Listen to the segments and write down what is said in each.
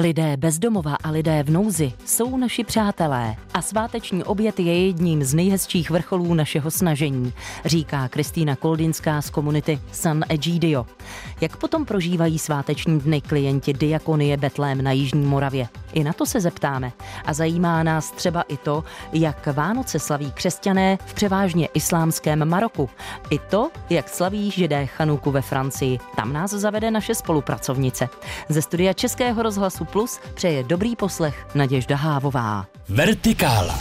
Lidé bezdomova a lidé v nouzi jsou naši přátelé a sváteční oběd je jedním z nejhezčích vrcholů našeho snažení, říká Kristýna Koldinská z komunity Sant'Egidio. Jak potom prožívají sváteční dny klienti Diakonie Betlém na Jižní Moravě? I na to se zeptáme. A zajímá nás třeba i to, jak Vánoce slaví křesťané v převážně islámském Maroku. I to, jak slaví Židé Chanuku ve Francii. Tam nás zavede naše spolupracovnice. Ze studia Českého rozhlasu Plus přeje dobrý poslech Naděžda Hávová. Vertikála.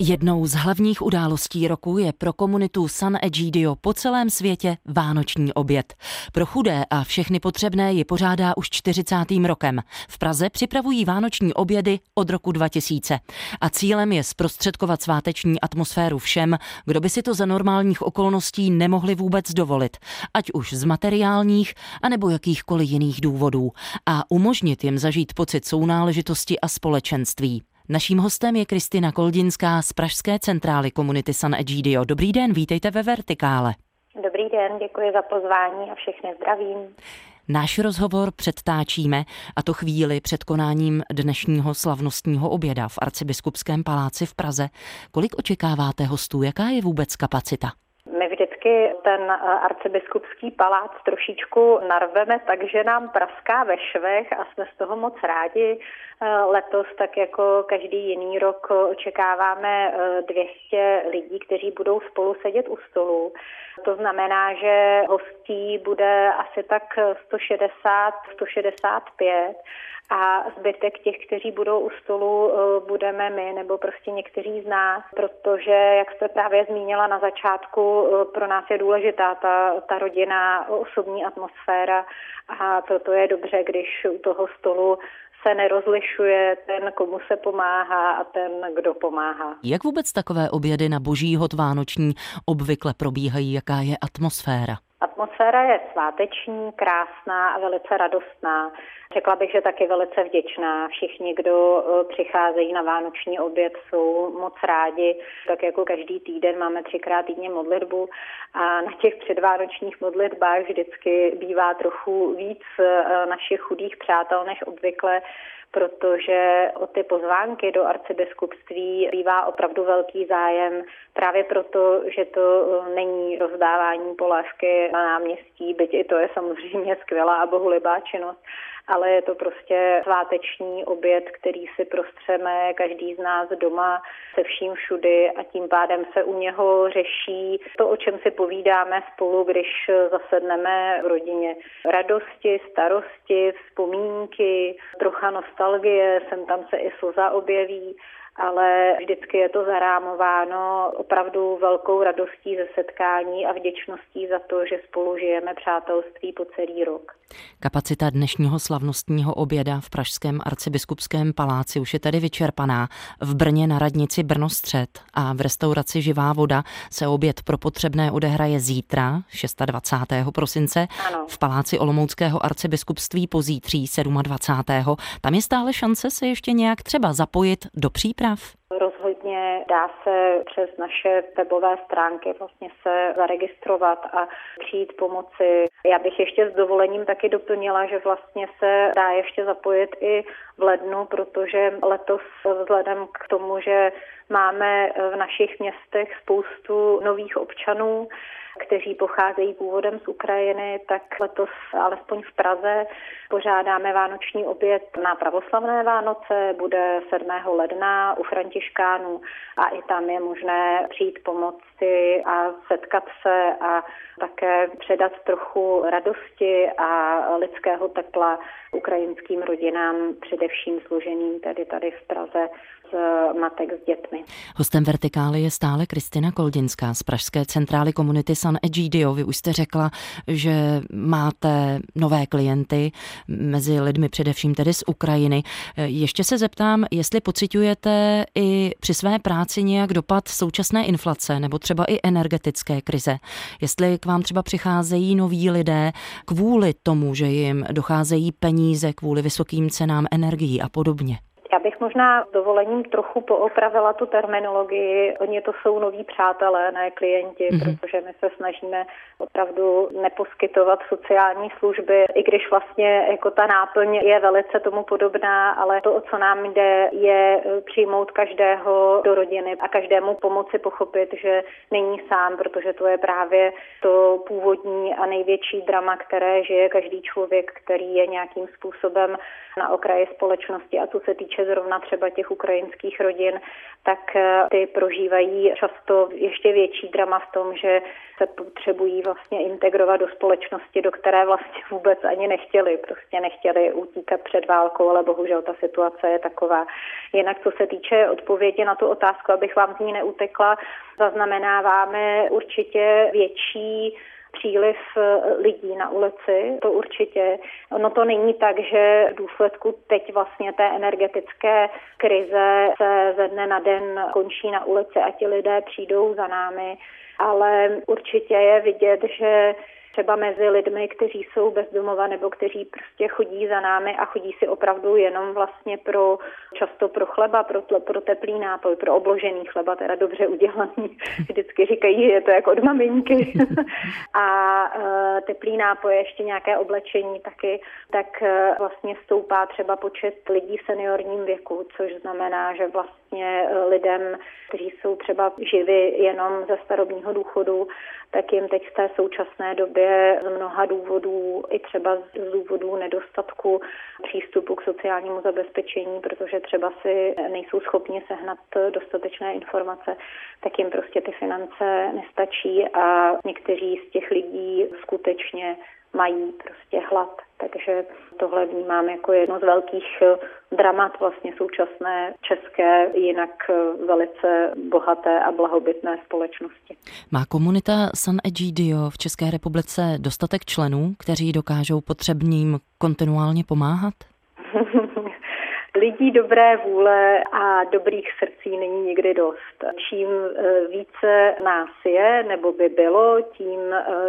Jednou z hlavních událostí roku je pro komunitu Sant'Egidio po celém světě vánoční oběd. Pro chudé a všechny potřebné ji pořádá už 40. rokem. V Praze připravují vánoční obědy od roku 2000. A cílem je zprostředkovat sváteční atmosféru všem, kdo by si to za normálních okolností nemohli vůbec dovolit. Ať už z materiálních, anebo jakýchkoliv jiných důvodů. A umožnit jim zažít pocit sounáležitosti a společenství. Naším hostem je Kristýna Koldinská z pražské centrály komunity Sant'Egidio. Dobrý den, vítejte ve Vertikále. Dobrý den, děkuji za pozvání a všechny zdravím. Náš rozhovor předtáčíme, a to chvíli před konáním dnešního slavnostního oběda v Arcibiskupském paláci v Praze. Kolik očekáváte hostů, jaká je vůbec kapacita? My vždycky ten arcibiskupský palác trošičku narveme, takže nám praská ve švech a jsme z toho moc rádi. Letos, tak jako každý jiný rok, očekáváme 200 lidí, kteří budou spolu sedět u stolu. To znamená, že hostí bude asi tak 160-165 a zbytek těch, kteří budou u stolu, budeme my nebo prostě někteří z nás, protože, jak jste právě zmínila na začátku, pro nás je důležitá ta rodinná osobní atmosféra a proto je dobře, když u toho stolu se nerozlišuje ten, komu se pomáhá a ten, kdo pomáhá. Jak vůbec takové obědy na Boží hod vánoční obvykle probíhají? Jaká je atmosféra? Atmosféra je sváteční, krásná a velice radostná. Řekla bych, že taky velice vděčná. Všichni, kdo přicházejí na vánoční oběd, jsou moc rádi. Tak jako každý týden máme 3krát týdně modlitbu a na těch předvánočních modlitbách vždycky bývá trochu víc našich chudých přátel než obvykle, protože o ty pozvánky do arcibiskupství bývá opravdu velký zájem právě proto, že to není rozdávání polévky na náměstí, byť i to je samozřejmě skvělá a bohulibá činnost, ale je to prostě sváteční oběd, který si prostřeme každý z nás doma se vším všudy a tím pádem se u něho řeší to, o čem si povídáme spolu, když zasedneme v rodině. Radosti, starosti, vzpomínky, trocha nostalgie, sem tam se i slza objeví, ale vždycky je to zarámováno opravdu velkou radostí ze setkání a vděčností za to, že spolu žijeme přátelství po celý rok. Kapacita dnešního slavnostního oběda v pražském arcibiskupském paláci už je tedy vyčerpaná. V Brně na radnici Brno-Střed a v restauraci Živá voda se oběd pro potřebné odehraje zítra, 26. prosince, ano. V paláci Olomouckého arcibiskupství pozítří 27. Tam je stále šance se ještě nějak třeba zapojit do příprav. Rozhodně dá se přes naše webové stránky vlastně se zaregistrovat a přijít pomoci. Já bych ještě s dovolením taky doplnila, že vlastně se dá ještě zapojit i v lednu, protože letos vzhledem k tomu, že máme v našich městech spoustu nových občanů, kteří pocházejí původem z Ukrajiny, tak letos alespoň v Praze pořádáme vánoční oběd na pravoslavné Vánoce, bude 7. ledna u Františkánů a i tam je možné přijít pomoci a setkat se a také předat trochu radosti a lidského tepla ukrajinským rodinám, především složeným tady v Praze z matek s dětmi. Hostem Vertikály je stále Kristýna Koldinská z pražské centrály komunity Sant'Egidio. Vy už jste řekla, že máte nové klienty mezi lidmi především tedy z Ukrajiny. Ještě se zeptám, jestli pociťujete i při své práci nějak dopad současné inflace nebo třeba i energetické krize. Jestli k vám třeba přicházejí noví lidé kvůli tomu, že jim docházejí peníze kvůli vysokým cenám energií a podobně. Já bych možná dovolením trochu poopravila tu terminologii. Oni to jsou noví přátelé, ne klienti, protože my se snažíme opravdu neposkytovat sociální služby, i když vlastně jako ta náplň je velice tomu podobná, ale to, o co nám jde, je přijmout každého do rodiny a každému pomoci pochopit, že není sám, protože to je právě to původní a největší drama, které žije každý člověk, který je nějakým způsobem na okraji společnosti. A co se týče zrovna třeba těch ukrajinských rodin, tak ty prožívají často ještě větší drama v tom, že se potřebují vlastně integrovat do společnosti, do které vlastně vůbec ani nechtěli. Prostě nechtěli utíkat před válkou, ale bohužel ta situace je taková. Jinak co se týče odpovědi na tu otázku, abych vám z ní neutekla, zaznamenáváme určitě větší příliv lidí na ulici, to určitě. Ono to není tak, že v důsledku teď vlastně té energetické krize se ze dne na den končí na ulici a ti lidé přijdou za námi, ale určitě je vidět, že třeba mezi lidmi, kteří jsou bezdomova nebo kteří prostě chodí za námi a chodí si opravdu jenom vlastně pro často pro chleba, pro teplý nápoj, pro obložený chleba, teda dobře udělaný. Vždycky říkají, je to jako od maminky. A teplý nápoj, ještě nějaké oblečení taky, tak vlastně stoupá třeba počet lidí v seniorním věku, což znamená, že vlastně lidem, kteří jsou třeba živi jenom ze starobního důchodu, tak jim teď v té současné době z mnoha důvodů, i třeba z důvodů nedostatku přístupu k sociálnímu zabezpečení, protože třeba si nejsou schopni sehnat dostatečné informace, tak jim prostě ty finance nestačí a někteří z těch lidí skutečně mají prostě hlad. Takže tohle vnímám jako jedno z velkých dramat vlastně současné české, jinak velice bohaté a blahobytné společnosti. Má komunita Sant'Egidio v České republice dostatek členů, kteří dokážou potřebným kontinuálně pomáhat? Lidí dobré vůle a dobrých srdcí není nikdy dost. Čím více nás je, nebo by bylo, tím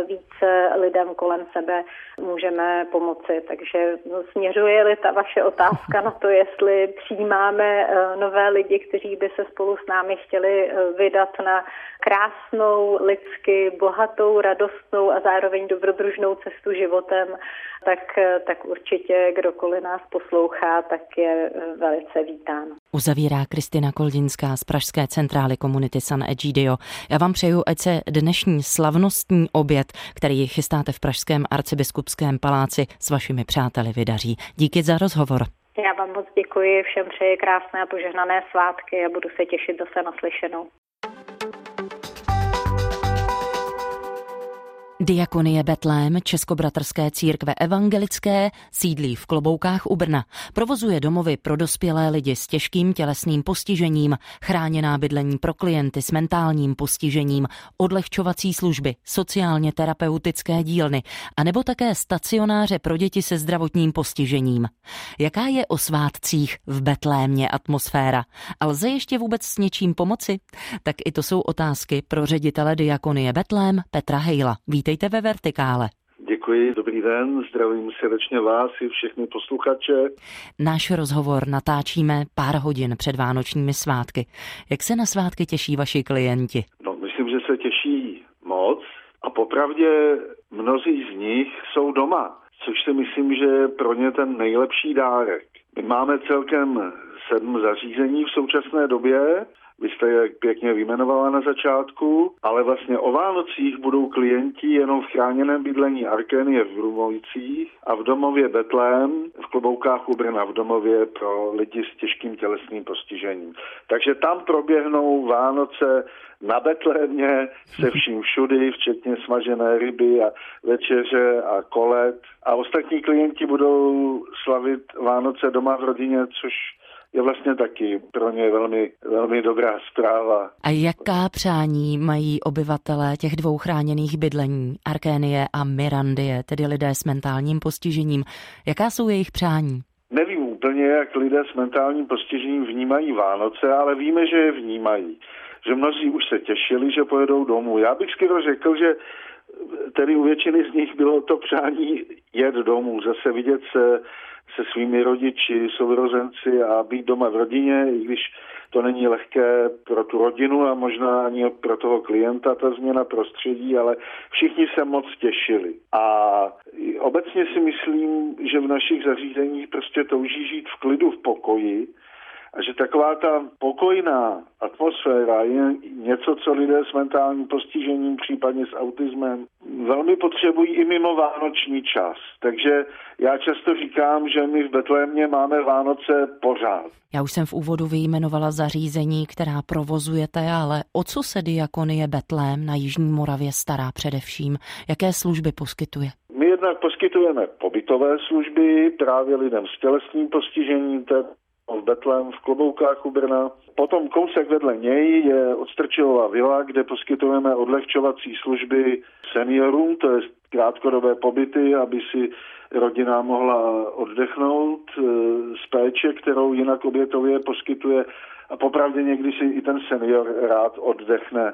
více lidem kolem sebe můžeme pomoci. Takže směřuje-li ta vaše otázka na to, jestli přijímáme nové lidi, kteří by se spolu s námi chtěli vydat na krásnou, lidsky bohatou, radostnou a zároveň dobrodružnou cestu životem, tak určitě kdokoliv nás poslouchá, tak je velice vítán. Uzavírá Kristýna Koldinská z pražské centrály komunity Sant'Egidio. Já vám přeju, ať se dnešní slavnostní oběd, který chystáte v pražském arcibiskupském paláci, s vašimi přáteli vydaří. Díky za rozhovor. Já vám moc děkuji, všem přeji krásné a požehnané svátky a budu se těšit zase naslyšenou. Diakonie Betlém Českobratrské církve evangelické sídlí v Kloboukách u Brna. Provozuje domovy pro dospělé lidi s těžkým tělesným postižením, chráněná bydlení pro klienty s mentálním postižením, odlehčovací služby, sociálně terapeutické dílny a nebo také stacionáře pro děti se zdravotním postižením. Jaká je o svátcích v Betlémě atmosféra? A lze ještě vůbec s něčím pomoci? Tak i to jsou otázky pro ředitele Diakonie Betlém Petra Hejla. Vítejte ve Vertikále. Děkuji, dobrý den, zdravím srdečně vás i všechny posluchače. Náš rozhovor natáčíme pár hodin před vánočními svátky. Jak se na svátky těší vaši klienti? No, myslím, že se těší moc a popravdě mnozí z nich jsou doma, což si myslím, že je pro ně ten nejlepší dárek. My máme celkem 7 zařízení v současné době. Vy jste je pěkně vyjmenovala na začátku, ale vlastně o Vánocích budou klienti jenom v chráněném bydlení Arkénie v Rumovicích a v domově Betlém v Kloboukách u Brna, v domově pro lidi s těžkým tělesným postižením. Takže tam proběhnou Vánoce na Betlémě se vším všudy, včetně smažené ryby a večeře a kolet. A ostatní klienti budou slavit Vánoce doma v rodině, což je vlastně taky pro ně velmi, velmi dobrá zpráva. A jaká přání mají obyvatelé těch 2 chráněných bydlení, Arkénie a Mirandie, tedy lidé s mentálním postižením? Jaká jsou jejich přání? Nevím úplně, jak lidé s mentálním postižením vnímají Vánoce, ale víme, že je vnímají. Že mnozí už se těšili, že pojedou domů. Já bych skoro řekl, že tedy u většiny z nich bylo to přání jet domů, zase vidět se svými rodiči, sourozenci a být doma v rodině, i když to není lehké pro tu rodinu a možná ani pro toho klienta ta změna prostředí, ale všichni se moc těšili. A obecně si myslím, že v našich zařízeních prostě touží žít v klidu, v pokoji, a že taková ta pokojná atmosféra je něco, co lidé s mentálním postižením, případně s autismem, velmi potřebují i mimo vánoční čas. Takže já často říkám, že my v Betlémě máme Vánoce pořád. Já už jsem v úvodu vyjmenovala zařízení, která provozujete, ale o co se Diakonie Betlém na Jižní Moravě stará především? Jaké služby poskytuje? My jednak poskytujeme pobytové služby právě lidem s tělesným postižením, v Betlém, v Kloboukách u Brna. Potom kousek vedle něj je Odstrčilová vila, kde poskytujeme odlehčovací služby seniorům, to je krátkodobé pobyty, aby si rodina mohla oddechnout z péče, kterou jinak obětově poskytuje. A popravdě někdy si i ten senior rád oddechne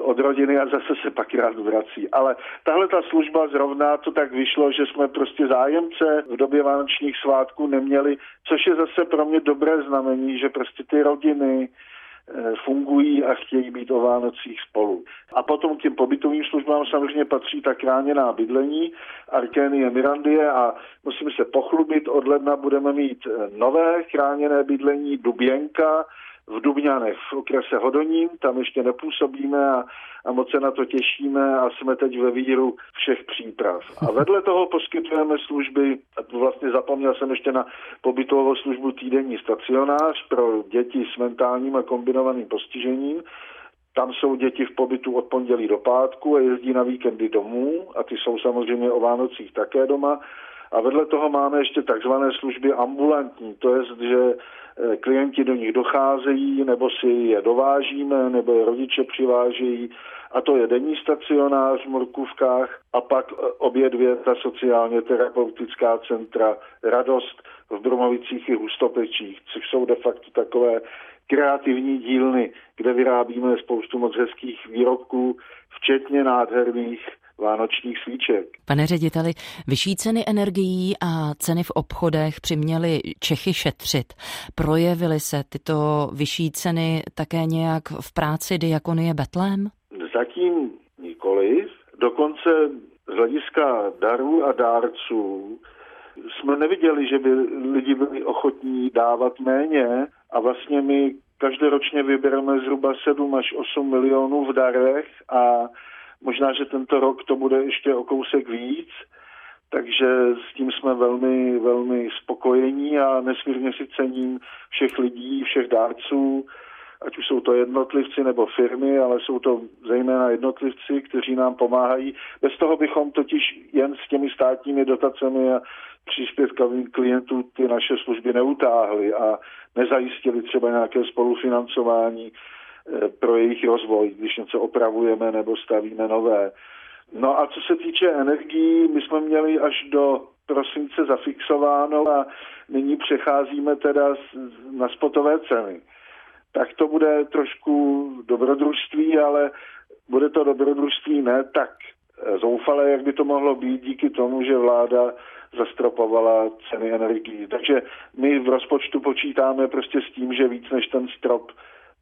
od rodiny a zase se pak rád vrací. Ale tahle ta služba zrovna to tak vyšlo, že jsme prostě zájemce v době vánočních svátků neměli, což je zase pro mě dobré znamení, že prostě ty rodiny fungují a chtějí být o Vánocích spolu. A potom těm pobytovým službám samozřejmě patří ta chráněná bydlení, Arkénie, Mirandie, a musíme se pochlubit, od ledna budeme mít nové chráněné bydlení Duběnka v Dubňanech v okrese Hodonín, tam ještě nepůsobíme a moc se na to těšíme a jsme teď ve víru všech příprav. A vedle toho poskytujeme služby, vlastně zapomněl jsem ještě na pobytovou službu týdenní stacionář pro děti s mentálním a kombinovaným postižením. Tam jsou děti v pobytu od pondělí do pátku a jezdí na víkendy domů a ty jsou samozřejmě o Vánocích také doma. A vedle toho máme ještě takzvané služby ambulantní, to je, že klienti do nich docházejí, nebo si je dovážíme, nebo je rodiče přivážejí. A to je denní stacionář v Mrkůvkách a pak obě dvě ta sociálně terapeutická centra Radost v Brumovicích i Hustopečích, což jsou de facto takové kreativní dílny, kde vyrábíme spoustu moc hezkých výrobků, včetně nádherných vánočních svíček. Pane řediteli, vyšší ceny energií a ceny v obchodech přiměly Čechy šetřit. Projevily se tyto vyšší ceny také nějak v práci Diakonie Betlém? Zatím nikoliv. Dokonce z hlediska darů a dárců jsme neviděli, že by lidi byli ochotní dávat méně a vlastně my každoročně vybereme zhruba 7 až 8 milionů v darech a možná, že tento rok to bude ještě o kousek víc, takže s tím jsme velmi, velmi spokojení a nesmírně si cením všech lidí, všech dárců, ať už jsou to jednotlivci nebo firmy, ale jsou to zejména jednotlivci, kteří nám pomáhají. Bez toho bychom totiž jen s těmi státními dotacemi a příspěvkami klientů ty naše služby neutáhli a nezajistili třeba nějaké spolufinancování pro jejich rozvoj, když něco opravujeme nebo stavíme nové. No a co se týče energií, my jsme měli až do prosince zafixováno a nyní přecházíme teda na spotové ceny. Tak to bude trošku dobrodružství, ale bude to dobrodružství ne tak zoufalé, jak by to mohlo být díky tomu, že vláda zastropovala ceny energií. Takže my v rozpočtu počítáme prostě s tím, že víc než ten strop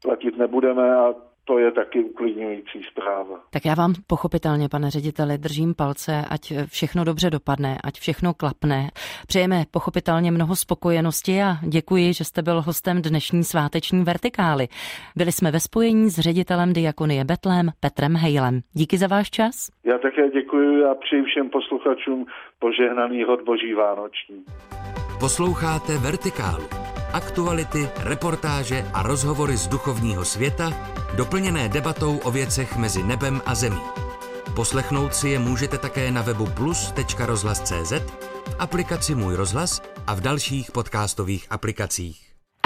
platit nebudeme a to je taky uklidňující zpráva. Tak já vám pochopitelně, pane řediteli, držím palce, ať všechno dobře dopadne, ať všechno klapne. Přejeme pochopitelně mnoho spokojenosti a děkuji, že jste byl hostem dnešní sváteční vertikály. Byli jsme ve spojení s ředitelem Diakonie Betlém Petrem Hejlem. Díky za váš čas. Já také děkuji a přeji všem posluchačům požehnaný hod Boží vánoční. Posloucháte Vertikálu. Aktuality, reportáže a rozhovory z duchovního světa, doplněné debatou o věcech mezi nebem a zemí. Poslechnout si je můžete také na webu plus.rozhlas.cz, v aplikaci Můj rozhlas a v dalších podcastových aplikacích.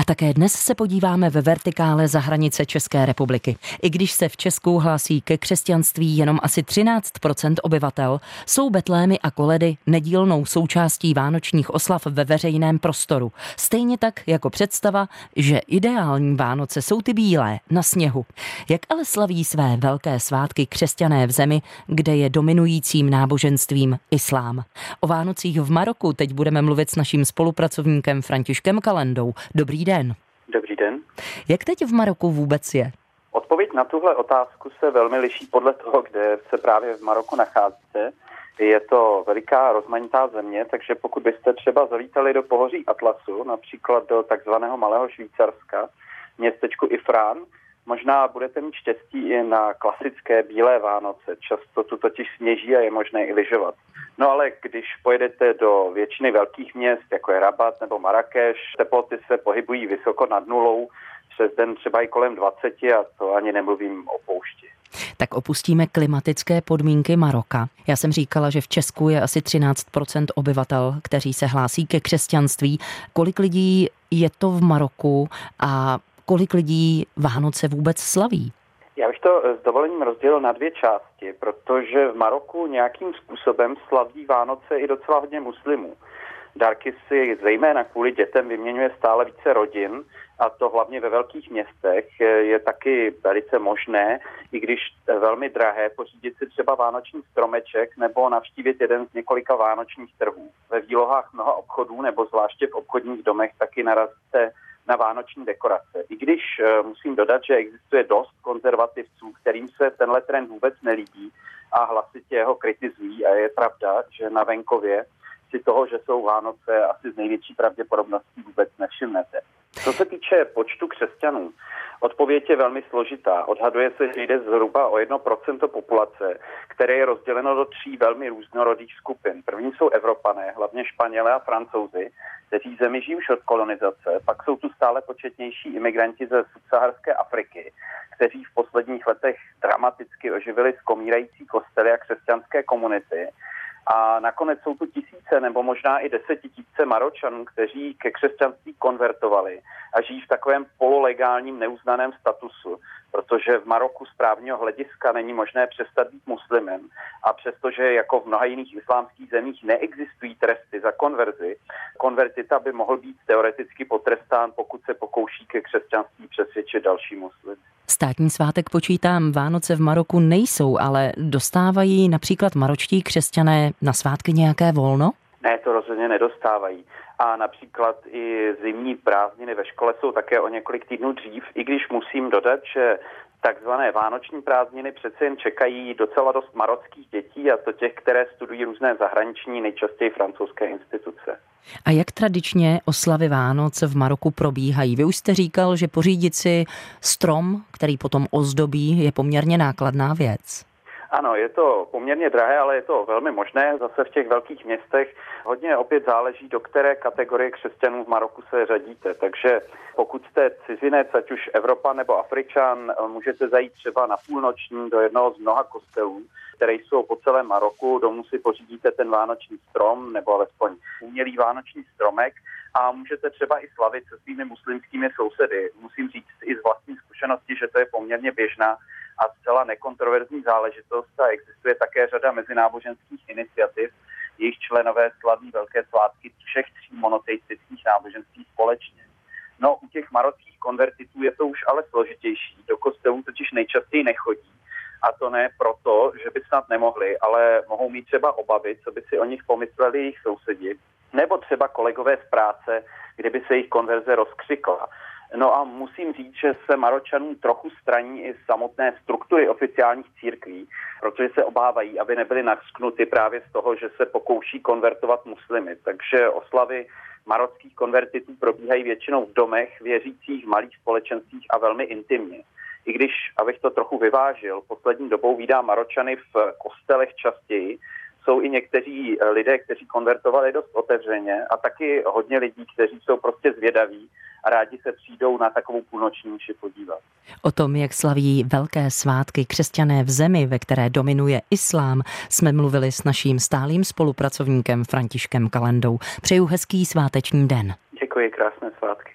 A také dnes se podíváme ve vertikále za hranice České republiky. I když se v Česku hlásí ke křesťanství jenom asi 13% obyvatel, jsou betlémy a koledy nedílnou součástí vánočních oslav ve veřejném prostoru. Stejně tak jako představa, že ideální Vánoce jsou ty bílé na sněhu. Jak ale slaví své velké svátky křesťané v zemi, kde je dominujícím náboženstvím islám? O Vánocích v Maroku teď budeme mluvit s naším spolupracovníkem Františkem Kalendou. Dobrý den. Dobrý den. Jak teď v Maroku vůbec je? Odpověď na tuhle otázku se velmi liší podle toho, kde se právě v Maroku nacházíte. Je to veliká rozmanitá země, takže pokud byste třeba zavítali do pohoří Atlasu, například do takzvaného Malého Švýcarska, městečku Ifrán, možná budete mít štěstí i na klasické bílé Vánoce. Často tu totiž sněží a je možné i lyžovat. No ale když pojedete do většiny velkých měst, jako je Rabat nebo Marrakeš, teploty se pohybují vysoko nad nulou, přes den třeba i kolem 20 a to ani nemluvím o poušti. Tak opustíme klimatické podmínky Maroka. Já jsem říkala, že v Česku je asi 13% obyvatel, kteří se hlásí ke křesťanství. Kolik lidí je to v Maroku a kolik lidí Vánoce vůbec slaví? Já bych to s dovolením rozdělil na dvě části, protože v Maroku nějakým způsobem slaví Vánoce i docela hodně muslimů. Dárky si zejména kvůli dětem vyměňuje stále více rodin, a to hlavně ve velkých městech je taky velice možné, i když velmi drahé, pořídit si třeba vánoční stromeček nebo navštívit jeden z několika vánočních trhů. Ve výlohách mnoha obchodů nebo zvláště v obchodních domech taky narazíte na vánoční dekorace. I když musím dodat, že existuje dost konzervativců, kterým se tenhle trend vůbec nelíbí a hlasitě ho kritizují, a je pravda, že na venkově si toho, že jsou Vánoce, asi z největší pravděpodobností vůbec nevšimnete. Co se týče počtu křesťanů, odpověď je velmi složitá. Odhaduje se, že jde zhruba o 1% populace, které je rozděleno do tří velmi různorodých skupin. První jsou Evropané, hlavně Španělé a Francouzi, kteří zemi žijí už od kolonizace. Pak jsou tu stále početnější imigranti ze subsaharské Afriky, kteří v posledních letech dramaticky oživili skomírající kostely a křesťanské komunity. A nakonec jsou tu tisíce nebo možná i desetitisíce Maročanů, kteří ke křesťanství konvertovali a žijí v takovém pololegálním neuznaném statusu, protože v Maroku z právního hlediska není možné přestat být muslimem. A přestože jako v mnoha jiných islámských zemích neexistují tresty za konverzi, konvertita by mohl být teoreticky potrestán, pokud se pokouší ke křesťanství přesvědčit další muslim. Státní svátek počítám, Vánoce v Maroku nejsou, ale dostávají například maročtí křesťané na svátky nějaké volno? Ne, to rozhodně nedostávají. A například i zimní prázdniny ve škole jsou také o několik týdnů dřív, i když musím dodat, že takzvané vánoční prázdniny přece jen čekají docela dost marockých dětí, a to těch, které studují různé zahraniční, nejčastěji francouzské instituce. A jak tradičně oslavy Vánoc v Maroku probíhají? Vy už jste říkal, že pořídit si strom, který potom ozdobí, je poměrně nákladná věc. Ano, je to poměrně drahé, ale je to velmi možné. Zase v těch velkých městech hodně opět záleží, do které kategorie křesťanů v Maroku se řadíte. Takže pokud jste cizinec, ať už Evropa nebo Afričan, můžete zajít třeba na půlnoční do jednoho z mnoha kostelů, které jsou po celém Maroku. Domů si pořídíte ten vánoční strom, nebo alespoň umělý vánoční stromek, a můžete třeba i slavit se svými muslimskými sousedy. Musím říct i z vlastní zkušenosti, že to je poměrně běžná a zcela nekontroverzní záležitost, a existuje také řada mezináboženských iniciativ, jejich členové slaví velké svátky všech tří monoteistických náboženství společně. No, u těch marockých konvertitů je to už ale složitější, do kostelů totiž nejčastěji nechodí. A to ne proto, že by snad nemohli, ale mohou mít třeba obavy, co by si o nich pomysleli jejich sousedi, nebo třeba kolegové z práce, kdyby se jejich konverze rozkřikla. No a musím říct, že se Maročanům trochu straní i samotné struktury oficiálních církví, protože se obávají, aby nebyly nařknuty právě z toho, že se pokouší konvertovat muslimy. Takže oslavy marockých konvertitů probíhají většinou v domech věřících, v malých společenstvích a velmi intimně. I když, abych to trochu vyvážil, poslední dobou vídám Maročany v kostelech častěji. Jsou i někteří lidé, kteří konvertovali dost otevřeně, a taky hodně lidí, kteří jsou prostě zvědaví a rádi se přijdou na takovou půlnoční mši podívat. O tom, jak slaví velké svátky křesťané v zemi, ve které dominuje islám, jsme mluvili s naším stálým spolupracovníkem Františkem Kalendou. Přeju hezký sváteční den. Děkuji, krásné svátky.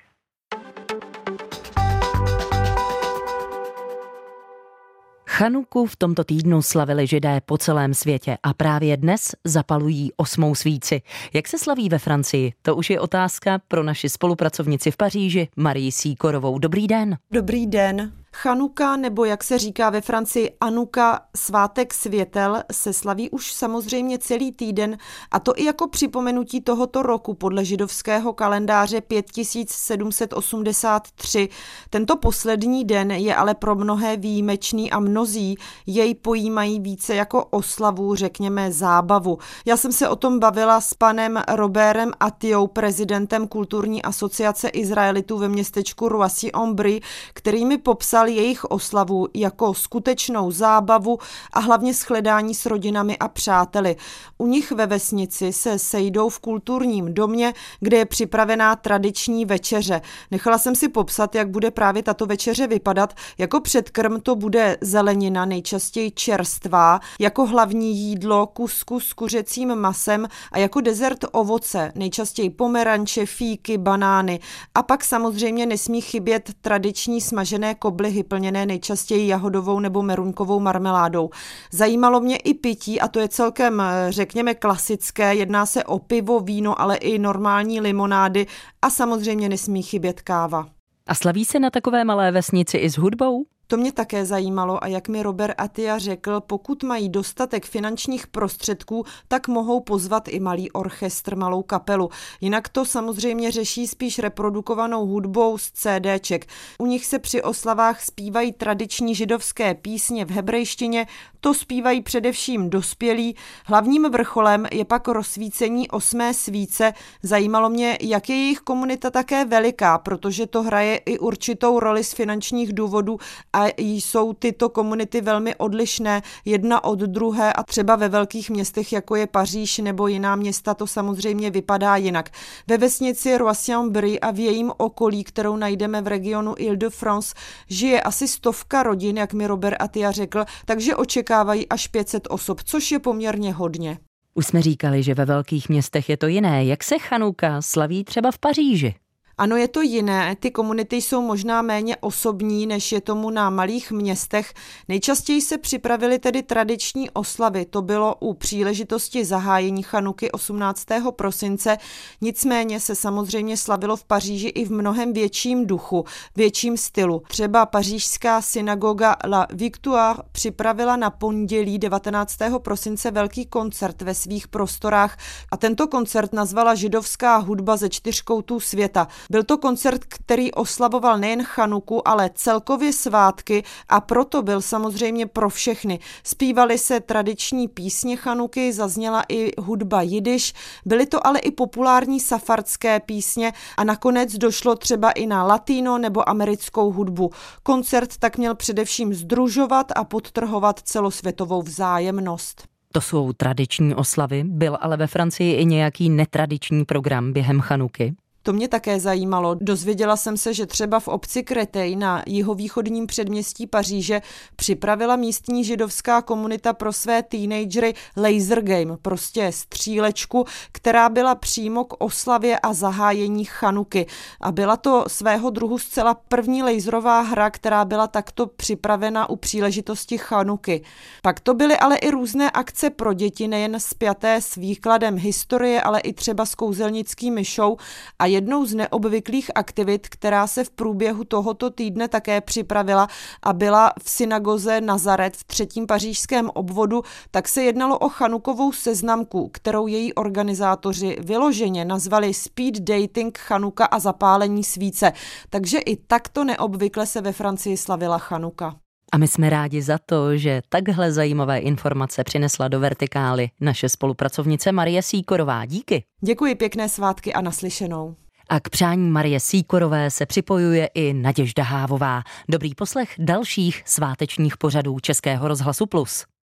Chanuku v tomto týdnu slavili Židé po celém světě a právě dnes zapalují 8. svíci. Jak se slaví ve Francii? To už je otázka pro naši spolupracovnici v Paříži, Marie Sýkorovou. Dobrý den. Dobrý den. Chanuka, nebo jak se říká ve Francii Anuka, svátek světel, se slaví už samozřejmě celý týden, a to i jako připomenutí tohoto roku podle židovského kalendáře 5783. Tento poslední den je ale pro mnohé výjimečný a mnozí jej pojímají více jako oslavu, řekněme zábavu. Já jsem se o tom bavila s panem Robertem Attiou, prezidentem kulturní asociace Izraelitů ve městečku Roissy-en-Brie, který mi popsal jejich oslavu jako skutečnou zábavu a hlavně shledání s rodinami a přáteli. U nich ve vesnici se sejdou v kulturním domě, kde je připravená tradiční večeře. Nechala jsem si popsat, jak bude právě tato večeře vypadat. Jako předkrm to bude zelenina, nejčastěji čerstvá, jako hlavní jídlo kuskus s kuřecím masem a jako dezert ovoce, nejčastěji pomeranče, fíky, banány. A pak samozřejmě nesmí chybět tradiční smažené koblihy plněné nejčastěji jahodovou nebo meruňkovou marmeládou. Zajímalo mě i pití, a to je celkem, řekněme, klasické. Jedná se o pivo, víno, ale i normální limonády a samozřejmě nesmí chybět káva. A slaví se na takové malé vesnici i s hudbou? To mě také zajímalo, a jak mi Robert Attia řekl, pokud mají dostatek finančních prostředků, tak mohou pozvat i malý orchestr, malou kapelu. Jinak to samozřejmě řeší spíš reprodukovanou hudbou z CDček. U nich se při oslavách zpívají tradiční židovské písně v hebrejštině, to zpívají především dospělí. Hlavním vrcholem je pak rozsvícení 8. svíce. Zajímalo mě, jak je jejich komunita také veliká, protože to hraje i určitou roli z finančních důvodů a jsou tyto komunity velmi odlišné jedna od druhé, a třeba ve velkých městech, jako je Paříž nebo jiná města, to samozřejmě vypadá jinak. Ve vesnici Roissy-en-Brie a v jejím okolí, kterou najdeme v regionu Île-de-France, žije asi 100 rodin, jak mi Robert Attia řekl, takže očekávají až 500 osob, což je poměrně hodně. Už jsme říkali, že ve velkých městech je to jiné. Jak se Chanuka slaví třeba v Paříži? Ano, je to jiné, ty komunity jsou možná méně osobní, než je tomu na malých městech. Nejčastěji se připravily tedy tradiční oslavy, to bylo u příležitosti zahájení Chanuky 18. prosince, nicméně se samozřejmě slavilo v Paříži i v mnohem větším duchu, větším stylu. Třeba pařížská synagoga La Victoire připravila na pondělí 19. prosince velký koncert ve svých prostorách a tento koncert nazvala Židovská hudba ze 4 koutů světa. Byl to koncert, který oslavoval nejen Chanuku, ale celkově svátky, a proto byl samozřejmě pro všechny. Zpívaly se tradiční písně Chanuky, zazněla i hudba jidiš, byly to ale i populární safardské písně a nakonec došlo třeba i na latino nebo americkou hudbu. Koncert tak měl především sdružovat a podtrhovat celosvětovou vzájemnost. To jsou tradiční oslavy, byl ale ve Francii i nějaký netradiční program během Chanuky? To mě také zajímalo. Dozvěděla jsem se, že třeba v obci Kretej na jihovýchodním předměstí Paříže připravila místní židovská komunita pro své teenagery laser game, prostě střílečku, která byla přímo k oslavě a zahájení Chanuky. A byla to svého druhu zcela první laserová hra, která byla takto připravena u příležitosti Chanuky. Pak to byly ale i různé akce pro děti, nejen spjaté s výkladem historie, ale i třeba s kouzelnickými show. A jednou z neobvyklých aktivit, která se v průběhu tohoto týdne také připravila a byla v synagoze Nazaret v 3. pařížském obvodu, tak se jednalo o chanukovou seznamku, kterou její organizátoři vyloženě nazvali Speed Dating Chanuka a zapálení svíce. Takže i takto neobvykle se ve Francii slavila Chanuka. A my jsme rádi za to, že takhle zajímavé informace přinesla do Vertikály naše spolupracovnice Marie Sýkorová. Díky. Děkuji, pěkné svátky a naslyšenou. A k přání Marie Sýkorové se připojuje i Naděžda Hávová. Dobrý poslech dalších svátečních pořadů Českého rozhlasu Plus.